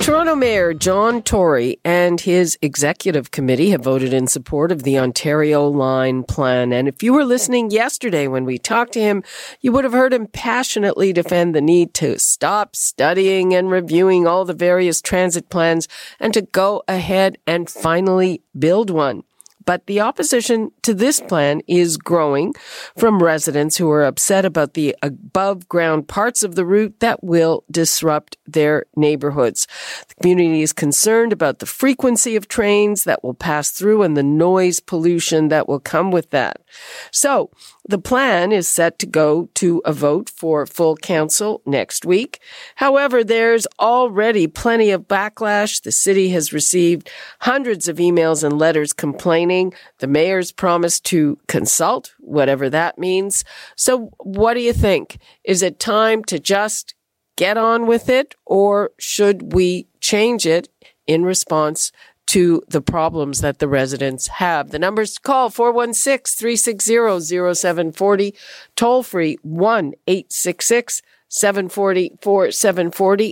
Toronto Mayor John Tory and his executive committee have voted in support of the Ontario Line plan. And if you were listening yesterday when we talked to him, you would have heard him passionately defend the need to stop studying and reviewing all the various transit plans and to go ahead and finally build one. But the opposition to this plan is growing from residents who are upset about the above-ground parts of the route that will disrupt their neighborhoods. The community is concerned about the frequency of trains that will pass through and the noise pollution that will come with that. So the plan is set to go to a vote for full council next week. However, there's already plenty of backlash. The city has received hundreds of emails and letters complaining. The mayor's promised to consult, whatever that means. So what do you think? Is it time to just get on with it, or should we change it in response to the problems that the residents have? The numbers to call, 416-360-0740, toll free 1-866-740-4740.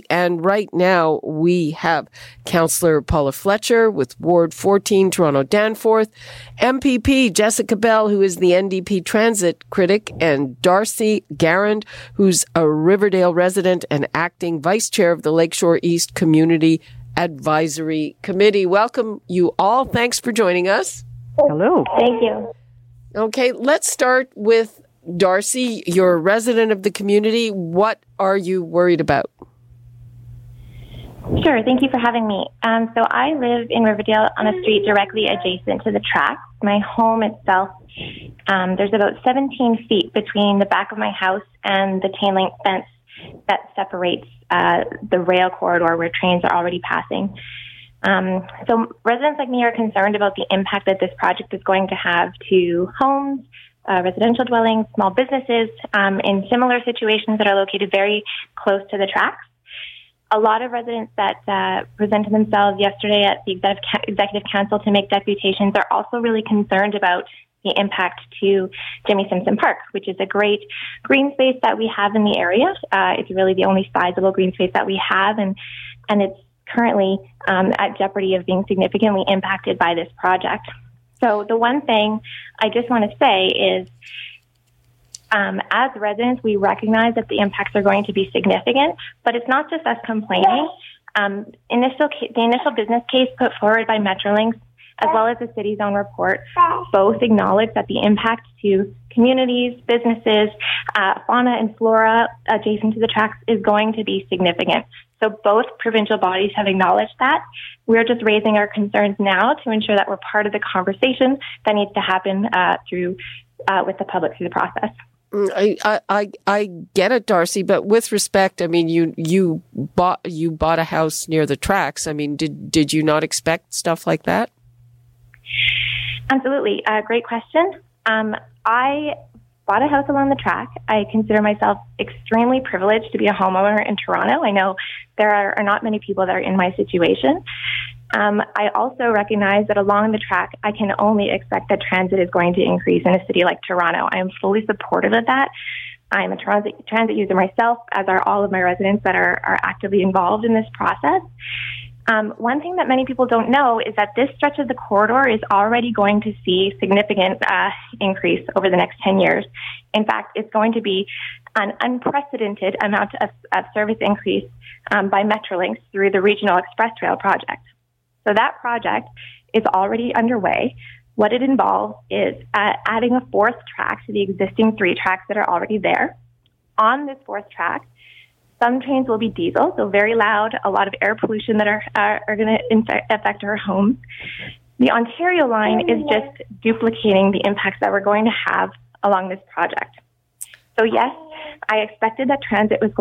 And right now we have Councillor Paula Fletcher with Ward 14, Toronto Danforth, MPP Jessica Bell, who is the NDP transit critic, and Darcie Garand, who's a Riverdale resident and acting vice chair of the Lakeshore East Community Advisory Committee. Welcome you all. Thanks for joining us. Hello. Thank you. Okay, let's start with Darcie. You're a resident of the community. What are you worried about? Sure. Thank you for having me. So I live in Riverdale on a street directly adjacent to the track. My home itself, there's about 17 feet between the back of my house and the chain link fence that separates the rail corridor where trains are already passing. So residents like me are concerned about the impact that this project is going to have to homes, residential dwellings, small businesses in similar situations that are located very close to the tracks. A lot of residents that presented themselves yesterday at the Executive Council to make deputations are also really concerned about the impact to Jimmy Simpson Park, which is a great green space that we have in the area. It's really the only sizable green space that we have, and it's currently at jeopardy of being significantly impacted by this project. So the one thing I just want to say is, as residents, we recognize that the impacts are going to be significant, but it's not just us complaining. The initial business case put forward by Metrolinx, as well as the city's own report, both acknowledge that the impact to communities, businesses, fauna and flora adjacent to the tracks is going to be significant. So both provincial bodies have acknowledged that. We're just raising our concerns now to ensure that we're part of the conversation that needs to happen with the public through the process. I get it, Darcie, but with respect, I mean, you bought a house near the tracks. I mean, did you not expect stuff like that? Absolutely. Great question. I bought a house along the track. I consider myself extremely privileged to be a homeowner in Toronto. I know there are not many people that are in my situation. I also recognize that along the track, I can only expect that transit is going to increase in a city like Toronto. I am fully supportive of that. I'm a transit user myself, as are all of my residents that are actively involved in this process. One thing that many people don't know is that this stretch of the corridor is already going to see significant increase over the next 10 years. In fact, it's going to be an unprecedented amount of service increase by Metrolinx through the Regional Express Rail project. So that project is already underway. What it involves is adding a fourth track to the existing three tracks that are already there. On this fourth track, some trains will be diesel, so very loud, a lot of air pollution that are going to affect our homes. The Ontario Line is just duplicating the impacts that we're going to have along this project. So yes, I expected that transit and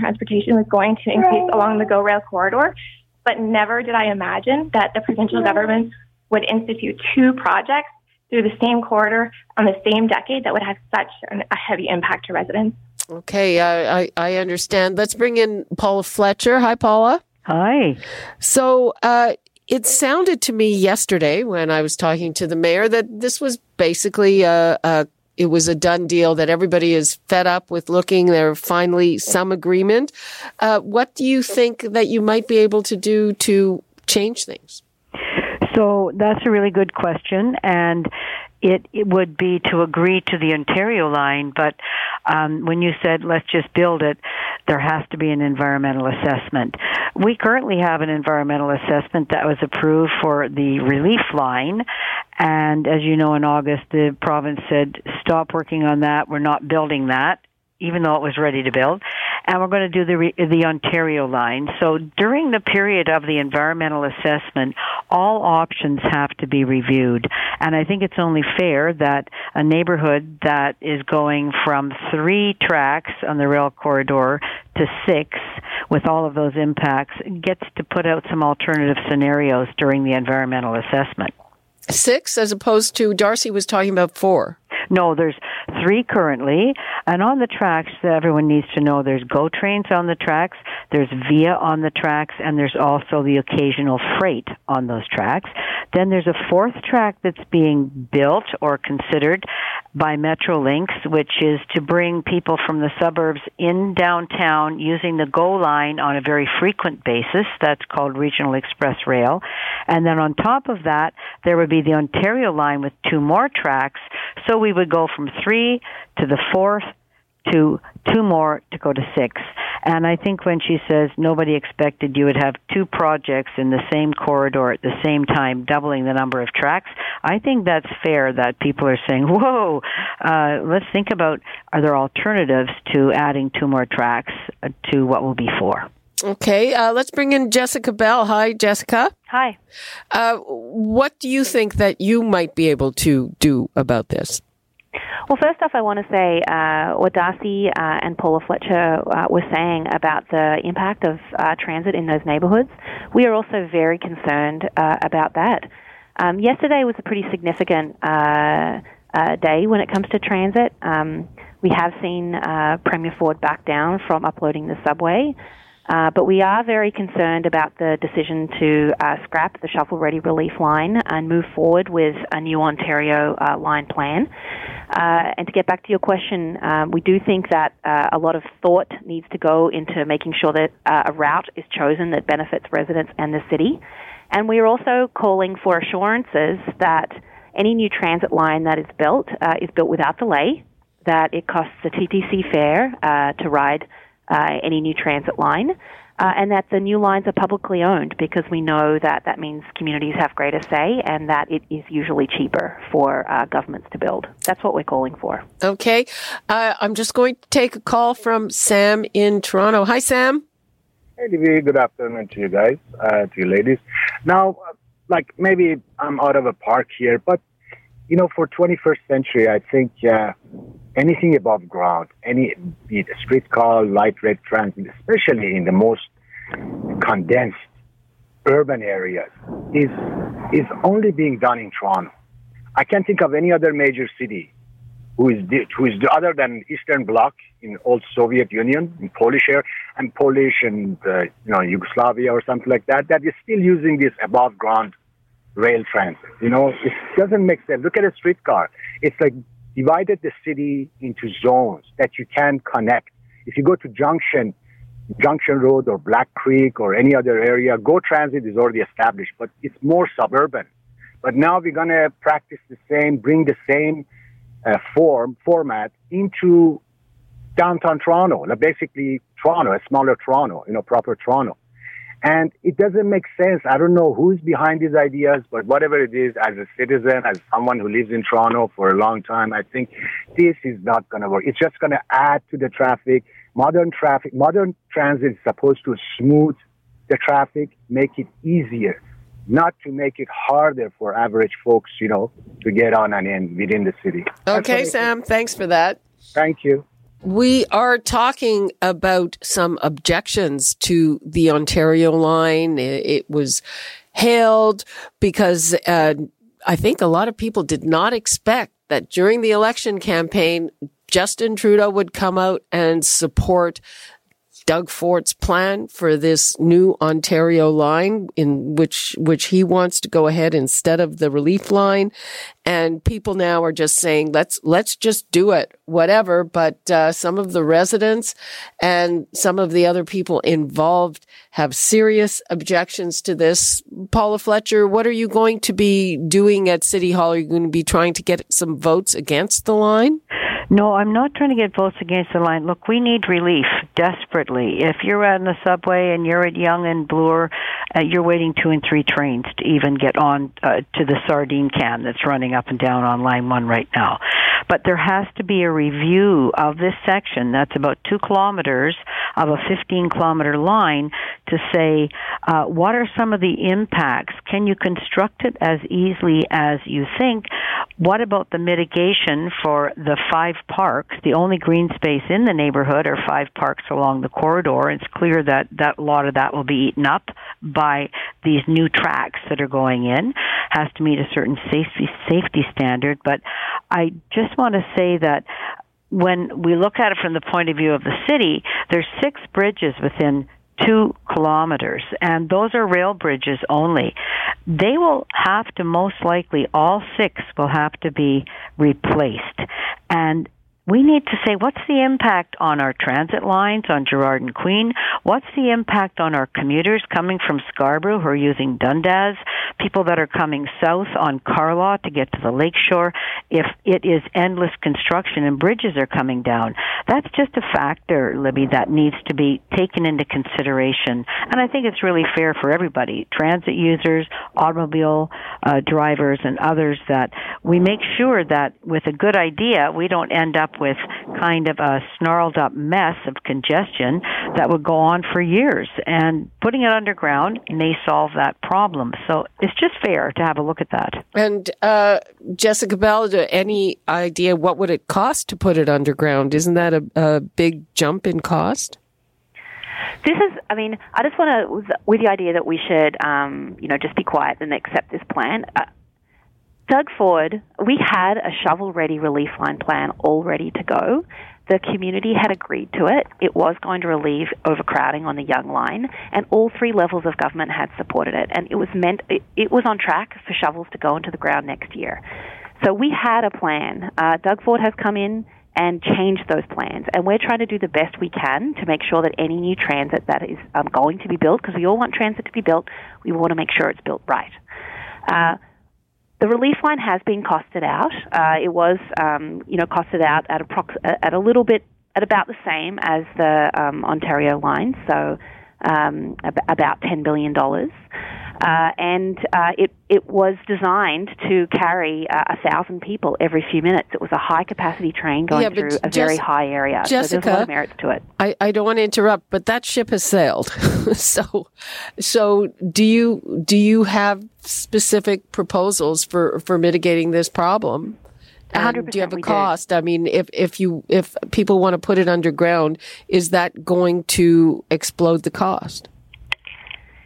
transportation was going to increase along the GO Rail corridor, but never did I imagine that the provincial government would institute two projects through the same corridor on the same decade that would have such a heavy impact to residents. Okay, I understand. Let's bring in Paula Fletcher. Hi, Paula. Hi. So it sounded to me yesterday when I was talking to the mayor that this was basically it was a done deal, that everybody is fed up with looking. There finally some agreement. What do you think that you might be able to do to change things? So that's a really good question, and it would be to agree to the Ontario Line, but when you said, let's just build it, there has to be an environmental assessment. We currently have an environmental assessment that was approved for the Relief Line, and as you know, in August, the province said, stop working on that, we're not building that, even though it was ready to build, and we're going to do the Ontario Line. So during the period of the environmental assessment, all options have to be reviewed. And I think it's only fair that a neighborhood that is going from 3 tracks on the rail corridor to 6, with all of those impacts, gets to put out some alternative scenarios during the environmental assessment. 6 as opposed to, Darcie was talking about 4. No, there's 3 currently, and on the tracks, everyone needs to know there's GO trains on the tracks, there's VIA on the tracks, and there's also the occasional freight on those tracks. Then there's a 4th track that's being built or considered by Metrolinx, which is to bring people from the suburbs in downtown using the GO line on a very frequent basis. That's called Regional Express Rail. And then on top of that, there would be the Ontario Line with 2 more tracks, so we would go from 3 to the 4th to 2 more to go to 6. And I think when she says nobody expected you would have 2 projects in the same corridor at the same time, doubling the number of tracks, I think that's fair that people are saying, whoa, let's think about, are there alternatives to adding 2 more tracks to what will be 4? Okay, let's bring in Jessica Bell. Hi, Jessica. Hi. What do you think that you might be able to do about this? Well, first off, I want to say what Darcie and Paula Fletcher were saying about the impact of transit in those neighbourhoods. We are also very concerned about that. Yesterday was a pretty significant day when it comes to transit. We have seen Premier Ford back down from uploading the subway. But we are very concerned about the decision to scrap the shovel-ready relief line and move forward with a new Ontario line plan. And to get back to your question, we do think that a lot of thought needs to go into making sure that a route is chosen that benefits residents and the city. And we are also calling for assurances that any new transit line that is built without delay, that it costs a TTC fare to ride any new transit line, and that the new lines are publicly owned, because we know that that means communities have greater say and that it is usually cheaper for governments to build. That's what we're calling for. Okay. I'm just going to take a call from Sam in Toronto. Hi, Sam. Hey, Libby. Good afternoon to you guys, to you ladies. Now, maybe I'm out of a park here, but, you know, for 21st century, I think anything above ground, be it a streetcar, light rail transit, especially in the most condensed urban areas, is only being done in Toronto. I can't think of any other major city who is other than Eastern Bloc in old Soviet Union, in Polish era, and Polish and Yugoslavia or something like that, that is still using this above ground rail transit. You know, it doesn't make sense. Look at a streetcar. It's like divided the city into zones that you can connect. If you go to Junction Road or Black Creek or any other area, GO Transit is already established, but it's more suburban. But now we're going to practice the same, bring the same format into downtown Toronto, basically Toronto, a smaller Toronto, proper Toronto. And it doesn't make sense. I don't know who's behind these ideas, but whatever it is, as a citizen, as someone who lives in Toronto for a long time, I think this is not going to work. It's just going to add to the traffic. Modern transit is supposed to smooth the traffic, make it easier, not to make it harder for average folks, to get on and in within the city. Okay, Sam, thanks for that. Thank you. We are talking about some objections to the Ontario Line. It was hailed because I think a lot of people did not expect that during the election campaign, Justin Trudeau would come out and support Doug Ford's plan for this new Ontario Line, in which he wants to go ahead instead of the Relief Line. And people now are just saying, let's just do it, whatever. But some of the residents and some of the other people involved have serious objections to this. Paula Fletcher, what are you going to be doing at City Hall? Are you going to be trying to get some votes against the line? No, I'm not trying to get votes against the line. Look, we need relief desperately. If you're on the subway and you're at Yonge and Bloor, you're waiting 2 and 3 trains to even get on to the sardine can that's running up and down on Line 1 right now. But there has to be a review of this section that's about 2 kilometers of a 15-kilometer line to say, what are some of the impacts? Can you construct it as easily as you think? What about the mitigation for the 5 parks? The only green space in the neighborhood are 5 parks along the corridor. It's clear that a lot of that will be eaten up by these new tracks that are going in. Has to meet a certain safety standard. But I just want to say that when we look at it from the point of view of the city, there's 6 bridges within 2 kilometers, and those are rail bridges only. They will have to, most likely, all 6 will have to be replaced. And we need to say, what's the impact on our transit lines, on Gerrard and Queen? What's the impact on our commuters coming from Scarborough who are using Dundas? People that are coming south on Carlaw to get to the lakeshore? If it is endless construction and bridges are coming down, that's just a factor, Libby, that needs to be taken into consideration. And I think it's really fair for everybody, transit users, automobile drivers, and others, that we make sure that with a good idea, we don't end up with kind of a snarled up mess of congestion that would go on for years. And putting it underground may solve that problem. So it's just fair to have a look at that. And Jessica Bell, any idea what would it cost to put it underground? Isn't that a big jump in cost? This is, I mean, I just want to, with the idea that we should, just be quiet and accept this plan. Doug Ford, we had a shovel-ready relief line plan all ready to go. The community had agreed to it. It was going to relieve overcrowding on the Yonge Line, and all 3 levels of government had supported it. And it was meant, it was on track for shovels to go into the ground next year. So we had a plan. Doug Ford has come in and changed those plans, and we're trying to do the best we can to make sure that any new transit that is going to be built, because we all want transit to be built, we want to make sure it's built right. The relief line has been costed out. It was, costed out at about the same as the Ontario Line, so about $10 billion. It was designed to carry 1,000 people every few minutes. It was a high-capacity train going through a very high area. Jessica, so there's a lot of merits to it. I don't want to interrupt, but that ship has sailed. So do you have specific proposals for mitigating this problem? And do you have a cost? Do. I mean, if people want to put it underground, is that going to explode the cost?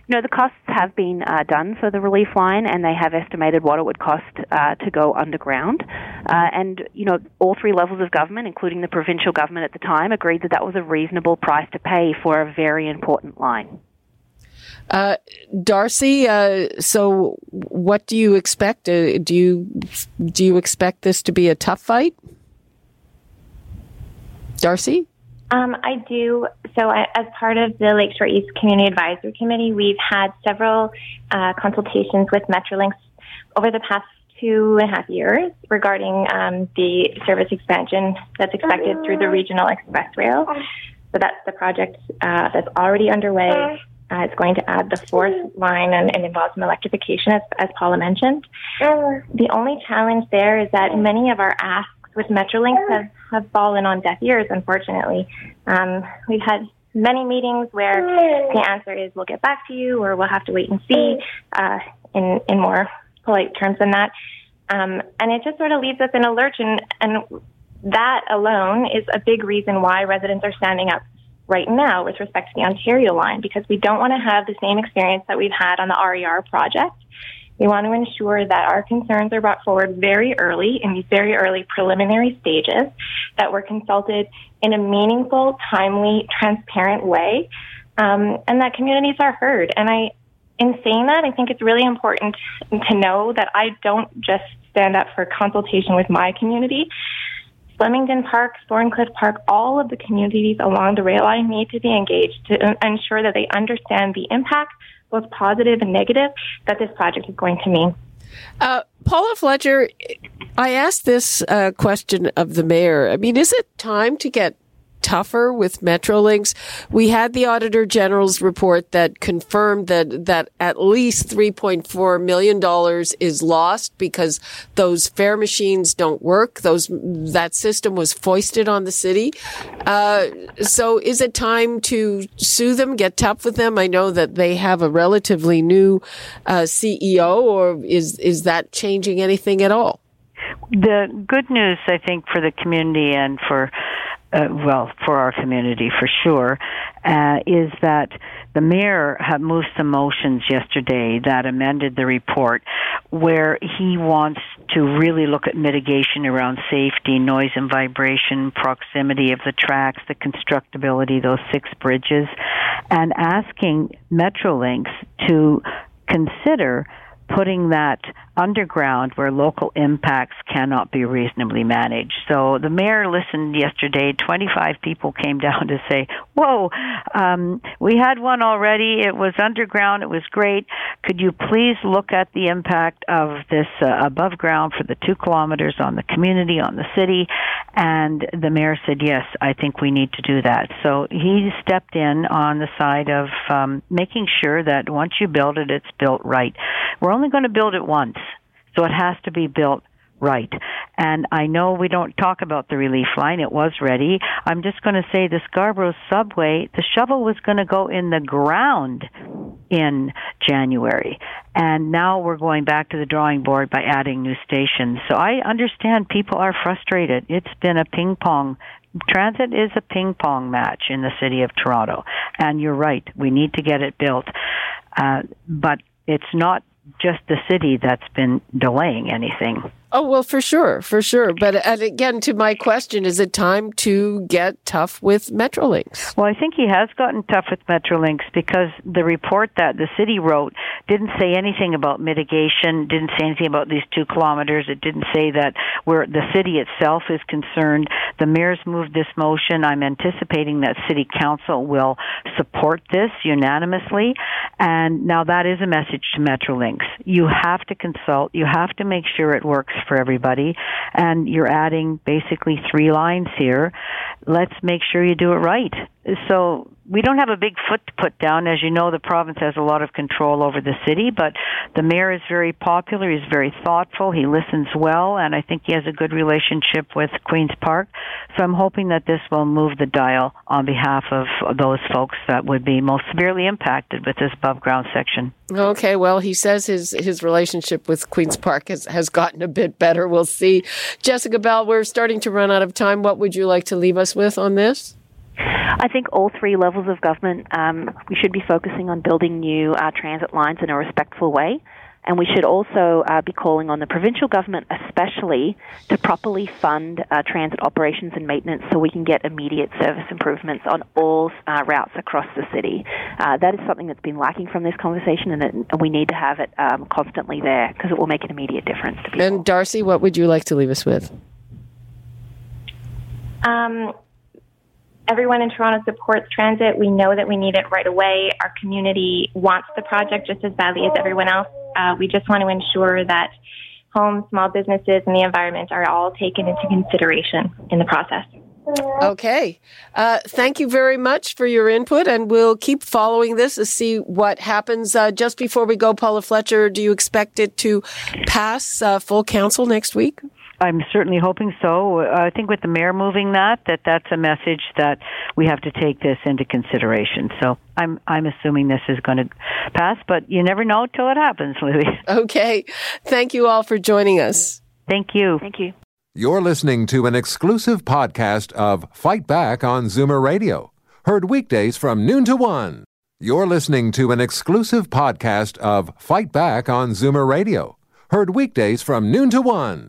No, the costs have been done for the relief line, and they have estimated what it would cost to go underground. And all 3 levels of government, including the provincial government at the time, agreed that that was a reasonable price to pay for a very important line. Darcie, so what do you expect? Do you expect this to be a tough fight? Darcie? I do. So as part of the Lakeshore East Community Advisory Committee, we've had several consultations with Metrolinx over the past 2.5 years regarding the service expansion that's expected through the Regional Express Rail. So that's the project that's already underway. It's going to add the 4th line and involves some electrification, as Paula mentioned. The only challenge there is that many of our asks with Metrolinx have fallen on deaf ears, unfortunately. We've had many meetings where the answer is, we'll get back to you, or we'll have to wait and see, in more polite terms than that. And it just sort of leaves us in a lurch, and that alone is a big reason why residents are standing up right now with respect to the Ontario Line, because we don't want to have the same experience that we've had on the RER project. We want to ensure that our concerns are brought forward very early, in these very early preliminary stages, that we're consulted in a meaningful, timely, transparent way, and that communities are heard. And in saying that, I think it's really important to know that I don't just stand up for consultation with my community. Flemington Park, Thorncliffe Park, all of the communities along the rail line need to be engaged to ensure that they understand the impact, both positive and negative, that this project is going to mean. Paula Fletcher, I asked this question of the mayor. I mean, is it time to get tougher with Metrolinx? We had the Auditor General's report that confirmed that at least $3.4 million is lost because those fare machines don't work. That system was foisted on the city. So is it time to sue them, get tough with them? I know that they have a relatively new CEO, or is that changing anything at all? The good news, I think, for the community and for our community for sure, is that the mayor had moved some motions yesterday that amended the report where he wants to really look at mitigation around safety, noise and vibration, proximity of the tracks, the constructability, those 6 bridges, and asking Metrolinx to consider putting that underground where local impacts cannot be reasonably managed. So the mayor listened yesterday. 25 people came down to say, whoa, we had one already. It was underground. It was great. Could you please look at the impact of this above ground for the 2 kilometers on the community, on the city? And the mayor said, yes, I think we need to do that. So he stepped in on the side of making sure that once you build it, it's built right. We're only going to build it once, so it has to be built right. And I know we don't talk about the relief line. It was ready. I'm just going to say the Scarborough subway, the shovel was going to go in the ground in January. And now we're going back to the drawing board by adding new stations. So I understand people are frustrated. It's been a ping pong. Transit is a ping pong match in the city of Toronto. And you're right. We need to get it built. But it's not just the city that's been delaying anything. Oh, well, for sure. But and again, to my question, is it time to get tough with Metrolinx? Well, I think he has gotten tough with Metrolinx because the report that the city wrote didn't say anything about mitigation, didn't say anything about these 2 kilometers. It didn't say that where the city itself is concerned. The mayor's moved this motion. I'm anticipating that city council will support this unanimously. And now that is a message to Metrolinx. You have to consult. You have to make sure it works for everybody. And you're adding basically 3 lines here. Let's make sure you do it right. So we don't have a big foot to put down. As you know, the province has a lot of control over the city, but the mayor is very popular. He's very thoughtful. He listens well, and I think he has a good relationship with Queen's Park. So I'm hoping that this will move the dial on behalf of those folks that would be most severely impacted with this above-ground section. Okay, well, he says his relationship with Queen's Park has gotten a bit better. We'll see. Jessica Bell, we're starting to run out of time. What would you like to leave us with on this? I think all 3 levels of government, we should be focusing on building new transit lines in a respectful way. And we should also be calling on the provincial government especially to properly fund transit operations and maintenance so we can get immediate service improvements on all routes across the city. That is something that's been lacking from this conversation, and we need to have it constantly there because it will make an immediate difference to people. And Darcie, what would you like to leave us with? Everyone in Toronto supports transit. We know that we need it right away. Our community wants the project just as badly as everyone else. We just want to ensure that homes, small businesses, and the environment are all taken into consideration in the process. Okay. Thank you very much for your input, and we'll keep following this to see what happens. Just before we go, Paula Fletcher, do you expect it to pass full council next week? I'm certainly hoping so. I think with the mayor moving that's a message that we have to take this into consideration. So I'm assuming this is going to pass, but you never know till it happens, Libby. Okay. Thank you all for joining us. Thank you. Thank you. You're listening to an exclusive podcast of Fight Back on Zoomer Radio, heard weekdays from noon to one. You're listening to an exclusive podcast of Fight Back on Zoomer Radio, heard weekdays from noon to one.